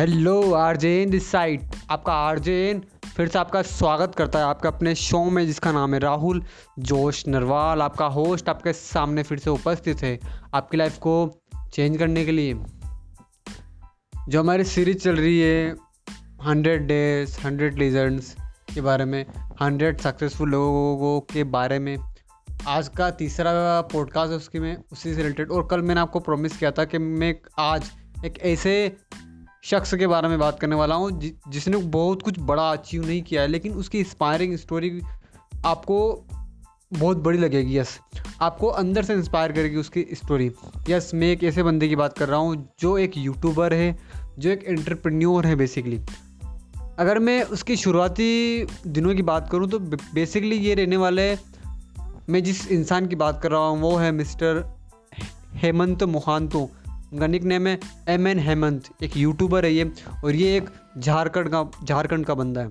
Hello आरजेन this side, आपका आरजेन फिर से आपका स्वागत करता है आपका अपने शो में जिसका नाम है राहुल जोश नरवाल, आपका होस्ट आपके सामने फिर से उपस्थित है आपकी लाइफ को चेंज करने के लिए। जो हमारी सीरीज चल रही है 100 डेज 100 लीजेंड्स के बारे में, 100 सक्सेसफुल लोगों के बारे में, आज का तीसरा पॉडकास्ट है उसकी में उसी से रिलेटेड। और कल मैंने आपको प्रॉमिस किया था कि मैं आज एक ऐसे शख्स के बारे में बात करने वाला हूँ जिसने बहुत कुछ बड़ा अचीव नहीं किया है, लेकिन उसकी इंस्पायरिंग स्टोरी आपको बहुत बड़ी लगेगी। यस, आपको अंदर से इंस्पायर करेगी उसकी स्टोरी। यस, मैं एक ऐसे बंदे की बात कर रहा हूँ जो एक यूट्यूबर है, जो एक एंटरप्रेन्योर है। बेसिकली अगर मैं उसकी शुरुआती दिनों की बात करूँ तो बेसिकली ये रहने वाले, मैं जिस इंसान की बात कर रहा हूँ वो है मिस्टर हेमंत मोहांतो। उनका निक नेम है MN हेमंत। एक यूट्यूबर है ये, और ये एक झारखंड का बंदा है।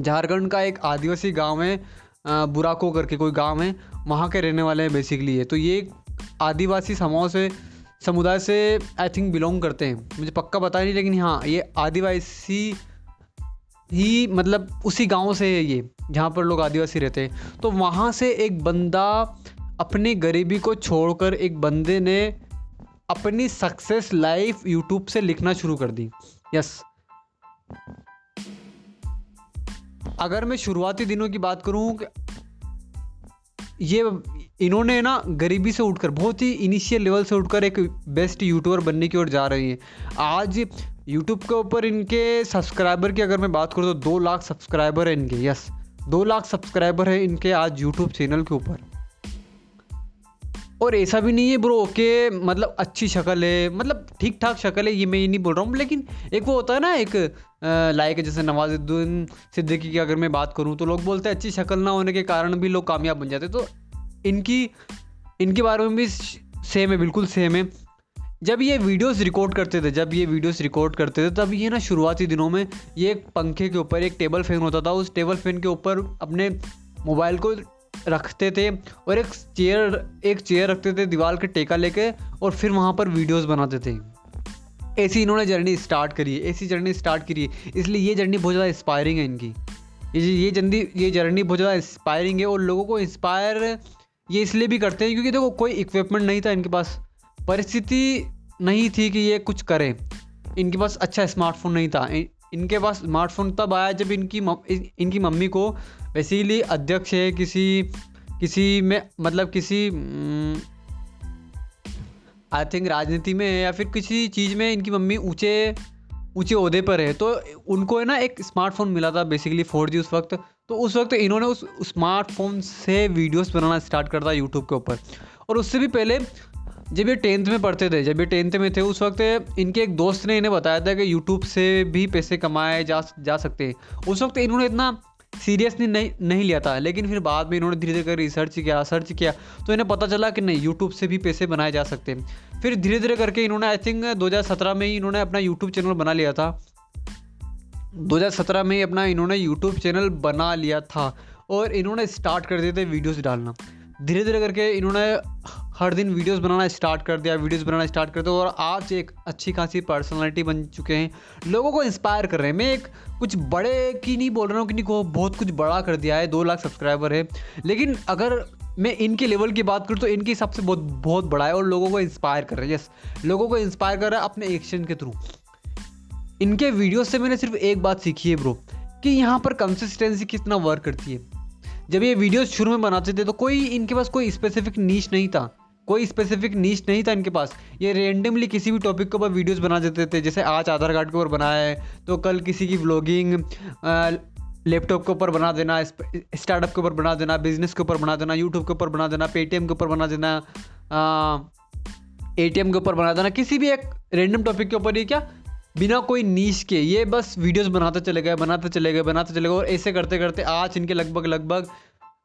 झारखंड का एक आदिवासी गांव है, बुराको करके कोई गांव है, वहाँ के रहने वाले हैं बेसिकली ये। तो ये आदिवासी समुदाय से आई थिंक बिलोंग करते हैं, मुझे पक्का पता नहीं, लेकिन हाँ ये आदिवासी ही मतलब उसी गाँव से है ये, जहाँ पर लोग आदिवासी रहते हैं। तो वहाँ से एक बंदा अपनी गरीबी को छोड़कर एक बंदे ने अपनी सक्सेस लाइफ यूट्यूब से लिखना शुरू कर दी। यस, अगर मैं शुरुआती दिनों की बात करूँ, ये इन्होंने ना गरीबी से उठकर बहुत ही इनिशियल लेवल से उठकर एक बेस्ट यूट्यूबर बनने की ओर जा रही है। आज यूट्यूब के ऊपर इनके सब्सक्राइबर की अगर मैं बात करूँ तो 200,000 सब्सक्राइबर हैं इनके। यस, 200,000 सब्सक्राइबर हैं इनके आज यूट्यूब चैनल के ऊपर। और ऐसा भी नहीं है ब्रो के मतलब अच्छी शक्ल है, मतलब ठीक ठाक शक्ल है, ये मैं ये नहीं बोल रहा हूँ, लेकिन एक वो होता है ना एक लायक, जैसे नवाजुद्दीन सिद्दीकी की अगर मैं बात करूँ तो लोग बोलते हैं अच्छी शक्ल ना होने के कारण भी लोग कामयाब बन जाते। तो इनके बारे में भी सेम है, बिल्कुल सेम है। जब ये वीडियोस रिकॉर्ड करते थे तब ये ना शुरुआती दिनों में ये एक पंखे के ऊपर एक टेबल फैन होता था, उस टेबल फैन के ऊपर अपने मोबाइल को रखते थे और एक चेयर रखते थे दीवार के टेका लेके, और फिर वहाँ पर वीडियोस बनाते थे। ऐसी इन्होंने जर्नी स्टार्ट करी, इसलिए ये जर्नी बहुत ज़्यादा इंस्पायरिंग है इनकी। ये जर्नी बहुत ज़्यादा इंस्पायरिंग है, और लोगों को इंस्पायर ये इसलिए भी करते हैं क्योंकि देखो कोई इक्विपमेंट नहीं था इनके पास, परिस्थिति नहीं थी कि ये कुछ करें, इनके पास अच्छा स्मार्टफोन नहीं था। इनके पास स्मार्टफोन तब आया जब इनकी मम्मी को बेसिकली अध्यक्ष है किसी आई थिंक राजनीति में है या फिर किसी चीज़ में इनकी मम्मी ऊंचे ओहदे पर है, तो उनको है ना एक स्मार्टफोन मिला था बेसिकली 4G उस वक्त। तो उस वक्त इन्होंने उस स्मार्टफोन से वीडियोस बनाना स्टार्ट कर दिया यूट्यूब के ऊपर। और उससे भी पहले जब ये टेंथ में थे उस वक्त इनके एक दोस्त ने इन्हें बताया था कि यूट्यूब से भी पैसे कमाए जा सकते हैं। उस वक्त इन्होंने इतना सीरियसली नहीं लिया था, लेकिन फिर बाद में इन्होंने धीरे धीरे रिसर्च किया तो इन्हें पता चला कि नहीं, यूट्यूब से भी पैसे बनाए जा सकते हैं। फिर धीरे धीरे करके इन्होंने आई थिंक 2017 में ही इन्होंने अपना यूट्यूब चैनल बना लिया था। 2017 में ही अपना इन्होंने यूट्यूब चैनल बना लिया था और इन्होंने स्टार्ट कर दिए थे वीडियोज़ डालना। धीरे धीरे करके इन्होंने हर दिन वीडियोस बनाना स्टार्ट कर दिया, और आज एक अच्छी खासी पर्सनालिटी बन चुके हैं, लोगों को इंस्पायर कर रहे हैं। मैं एक कुछ बड़े की नहीं बोल रहा हूँ कि इनको बहुत कुछ बड़ा कर दिया है, 200,000 सब्सक्राइबर है, लेकिन अगर मैं इनके लेवल की बात करूँ तो इनके हिसाब से बहुत बहुत बड़ा है और लोगों को इंस्पायर कर रहे हैं। यस, लोगों को इंस्पायर कर रहा है अपने एक्शन के थ्रू। इनके वीडियो से मैंने सिर्फ एक बात सीखी है ब्रो, कि यहाँ पर कंसिस्टेंसी कितना वर्क करती है। जब ये वीडियोस शुरू में बनाते थे तो इनके पास कोई स्पेसिफिक नीश नहीं था, इनके पास ये रेंडमली किसी भी टॉपिक के ऊपर वीडियोस बना देते थे। जैसे आज आधार कार्ड के ऊपर बनाया है तो कल किसी की व्लॉगिंग, लैपटॉप के ऊपर बना देना, स्टार्टअप के ऊपर बना देना, बिजनेस के ऊपर बना देना, यूट्यूब के ऊपर बना देना, पेटीएम के ऊपर बना देना, ATM के ऊपर बना देना, किसी भी एक रेंडम टॉपिक के ऊपर। ये क्या, बिना कोई नीश के ये बस वीडियोस बनाते चले गए, और ऐसे करते करते आज इनके लगभग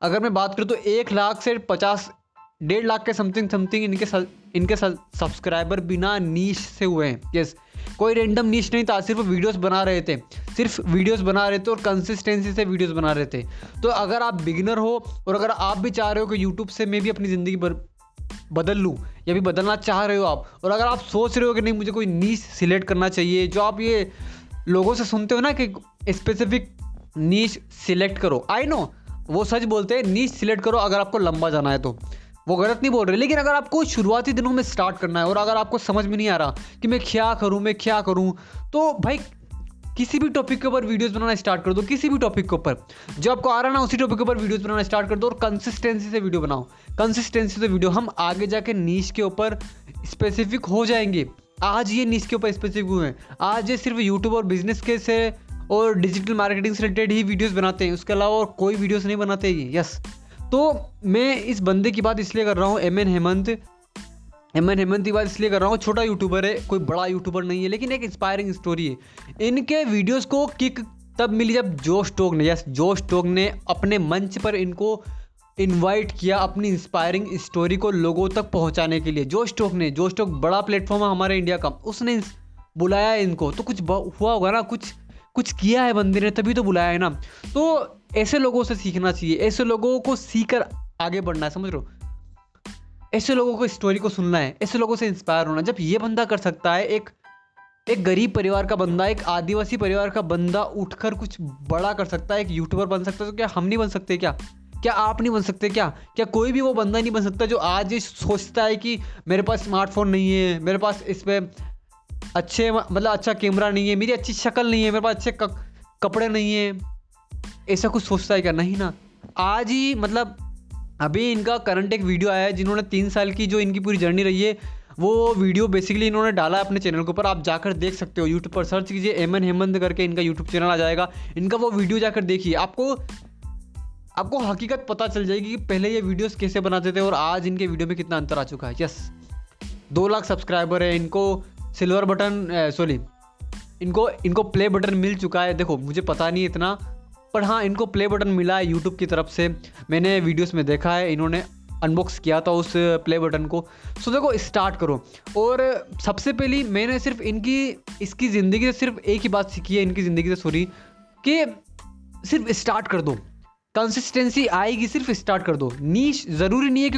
अगर मैं बात करूँ तो 100,000 से 50-150,000 के समथिंग इनके सब्सक्राइबर बिना नीश से हुए हैं। यस, कोई रैंडम नीश नहीं था, सिर्फ वीडियोस बना रहे थे और कंसिस्टेंसी से वीडियोस बना रहे थे। तो अगर आप बिगिनर हो और अगर आप भी चाह रहे हो कि यूट्यूब से मैं भी अपनी ज़िंदगी बदल लूँ या भी बदलना चाह रहे हो आप, और अगर आप सोच रहे हो कि नहीं मुझे कोई नीश सिलेक्ट करना चाहिए, जो आप ये लोगों से सुनते हो ना कि स्पेसिफिक नीश सिलेक्ट करो, आई नो वो सच बोलते हैं नीश सिलेक्ट करो अगर आपको लंबा जाना है तो, वो गलत नहीं बोल रहे, लेकिन अगर आपको शुरुआती दिनों में स्टार्ट करना है और अगर आपको समझ में नहीं आ रहा कि मैं क्या करूँ तो भाई किसी भी टॉपिक के ऊपर वीडियोस बनाना स्टार्ट कर दो, किसी भी टॉपिक के ऊपर जो आपको आ रहा ना उसी टॉपिक के ऊपर वीडियोस बनाना स्टार्ट कर दो और कंसिस्टेंसी से वीडियो बनाओ, कंसिस्टेंसी से वीडियो, हम आगे जाके नीश के ऊपर स्पेसिफिक हो जाएंगे। आज ये नीश के ऊपर स्पेसिफिक हुए हैं, आज ये सिर्फ यूट्यूब और बिजनेस के से और डिजिटल मार्केटिंग से रिलेटेड ही वीडियोज़ बनाते हैं, उसके अलावा और कोई वीडियोज़ नहीं बनाते हैं। यस, तो मैं इस बंदे की बात इसलिए कर रहा हूँ, एम एन हेमंत तिवारी इसलिए कर रहा हूँ, छोटा यूट्यूबर है, कोई बड़ा यूट्यूबर नहीं है, लेकिन एक इंस्पायरिंग स्टोरी है। इनके वीडियोस को किक तब मिली जब जोश टॉक ने अपने मंच पर इनको इनवाइट किया अपनी इंस्पायरिंग स्टोरी को लोगों तक पहुंचाने के लिए। जोश टॉक बड़ा प्लेटफॉर्म है हमारे इंडिया का, उसने बुलाया इनको, तो कुछ हुआ होगा ना, कुछ किया है बंदे ने तभी तो बुलाया है ना। तो ऐसे लोगों से सीखना चाहिए, ऐसे लोगों को सीख कर आगे बढ़ना है, समझ रहे हो, ऐसे लोगों को स्टोरी को सुनना है, ऐसे लोगों से इंस्पायर होना। जब ये बंदा कर सकता है, एक गरीब परिवार का बंदा, एक आदिवासी परिवार का बंदा उठकर कुछ बड़ा कर सकता है, एक यूट्यूबर बन सकता है, तो क्या हम नहीं बन सकते? क्या आप नहीं बन सकते? क्या कोई भी वो बंदा नहीं बन सकता जो आज ये सोचता है कि मेरे पास स्मार्टफोन नहीं है, मेरे पास इस पर अच्छा कैमरा नहीं है, मेरी अच्छी शक्ल नहीं है, मेरे पास अच्छे कपड़े नहीं है, ऐसा कुछ सोचता है क्या? नहीं ना। आज ही अभी इनका करंट एक वीडियो आया है, जिन्होंने 3 साल की जो इनकी पूरी जर्नी रही है वो वीडियो बेसिकली इन्होंने डाला है अपने चैनल के ऊपर, आप जाकर देख सकते हो, यूट्यूब पर सर्च कीजिए एम एन हेमंत करके इनका यूट्यूब चैनल आ जाएगा, इनका वो वीडियो जाकर देखिए, आपको हकीकत पता चल जाएगी कि पहले ये वीडियोस कैसे बनाते थे और आज इनके वीडियो में कितना अंतर आ चुका है। यस, 2 लाख सब्सक्राइबर है इनको, इनको प्ले बटन मिल चुका है। देखो मुझे पता नहीं इतना, पर हाँ इनको प्ले बटन मिला है यूट्यूब की तरफ से, मैंने वीडियोस में देखा है, इन्होंने अनबॉक्स किया था उस प्ले बटन को। सो देखो, स्टार्ट करो। और सबसे पहली मैंने सिर्फ इसकी ज़िंदगी से सिर्फ एक ही बात सीखी है, इनकी ज़िंदगी से, सॉरी, कि सिर्फ स्टार्ट कर दो, कंसिस्टेंसी आएगी, सिर्फ स्टार्ट कर दो। नीश ज़रूरी नहीं है कि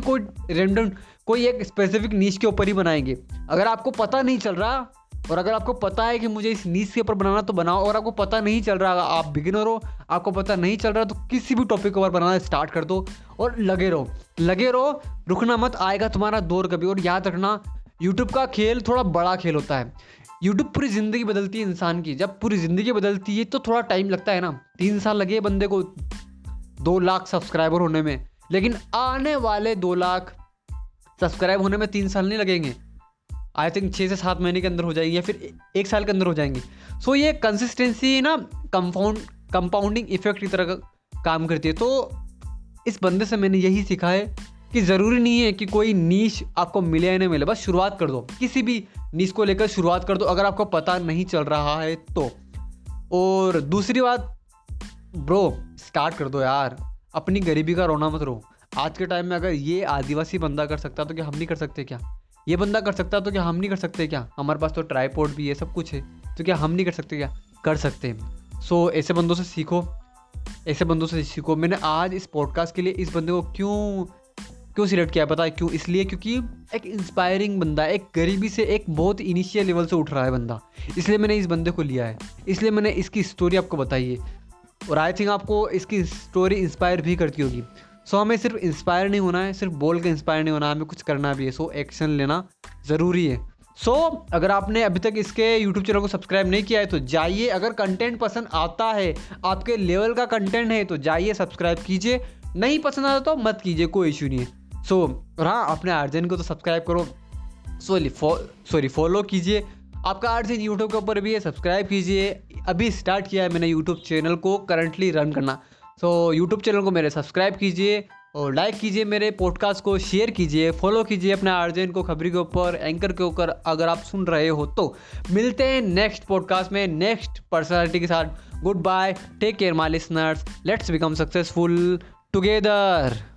कोई एक स्पेसिफिक नीश के ऊपर ही बनाएंगे। अगर आपको पता नहीं चल रहा और अगर आपको पता है कि मुझे इस नीश के ऊपर बनाना, तो बनाओ। अगर आपको पता नहीं चल रहा, आप बिगिनर हो, आपको पता नहीं चल रहा, तो किसी भी टॉपिक के ऊपर बनाना स्टार्ट कर दो और लगे रहो, रुकना मत, आएगा तुम्हारा दौर कभी। और याद रखना, यूट्यूब का खेल थोड़ा बड़ा खेल होता है, यूट्यूब पूरी ज़िंदगी बदलती है इंसान की, जब पूरी ज़िंदगी बदलती है तो थोड़ा टाइम लगता है ना। 3 साल लगे बंदे को 2 लाख सब्सक्राइबर होने में, लेकिन आने वाले 2 लाख सब्सक्राइब होने में 3 साल नहीं लगेंगे, आई थिंक 6 से 7 महीने के अंदर हो जाएगी या फिर 1 साल के अंदर हो जाएंगी। सो ये कंसिस्टेंसी ना कंपाउंडिंग इफेक्ट की तरह काम करती है। तो इस बंदे से मैंने यही सीखा है कि ज़रूरी नहीं है कि कोई नीश आपको मिले या नहीं मिले, बस शुरुआत कर दो, किसी भी नीश को लेकर शुरुआत कर दो अगर आपको पता नहीं चल रहा है तो। और दूसरी बात ब्रो, स्टार्ट कर दो यार, अपनी गरीबी का रोना मत रो। आज के टाइम में अगर ये आदिवासी बंदा कर सकता तो क्या हम नहीं कर सकते? क्या हमारे पास तो ट्राईपोड भी है, सब कुछ है, तो क्या हम नहीं कर सकते? क्या कर सकते हैं। सो ऐसे बंदों से सीखो। मैंने आज इस पॉडकास्ट के लिए इस बंदे को क्यों सिलेक्ट किया पता है? क्यों? इसलिए क्योंकि एक इंस्पायरिंग बंदा, एक गरीबी से, एक बहुत इनिशियल लेवल से उठ रहा है बंदा, इसलिए मैंने इस बंदे को लिया है, इसलिए मैंने इसकी स्टोरी आपको बताई है। और आई थिंक आपको इसकी स्टोरी इंस्पायर भी करती होगी। सो हमें सिर्फ इंस्पायर नहीं होना है, सिर्फ बोल के इंस्पायर नहीं होना है, हमें कुछ करना भी है। सो एक्शन लेना ज़रूरी है। सो अगर आपने अभी तक इसके यूट्यूब चैनल को सब्सक्राइब नहीं किया है तो जाइए, अगर कंटेंट पसंद आता है, आपके लेवल का कंटेंट है, तो जाइए सब्सक्राइब कीजिए, नहीं पसंद आता तो मत कीजिए, कोई इशू नहीं है। और हाँ, अपने आर्जन को तो सब्सक्राइब करो, फॉलो कीजिए, आपका आर्जन यूट्यूब के ऊपर भी है, सब्सक्राइब कीजिए। अभी स्टार्ट किया है मैंने यूट्यूब चैनल को करंटली रन करना, तो यूट्यूब चैनल को मेरे सब्सक्राइब कीजिए और लाइक कीजिए, मेरे पॉडकास्ट को शेयर कीजिए, फॉलो कीजिए अपने आर्जन को खबरी के ऊपर, एंकर के ऊपर अगर आप सुन रहे हो तो। मिलते हैं नेक्स्ट पॉडकास्ट में नेक्स्ट पर्सनालिटी के साथ। Good bye, take care my listeners, let's become successful together.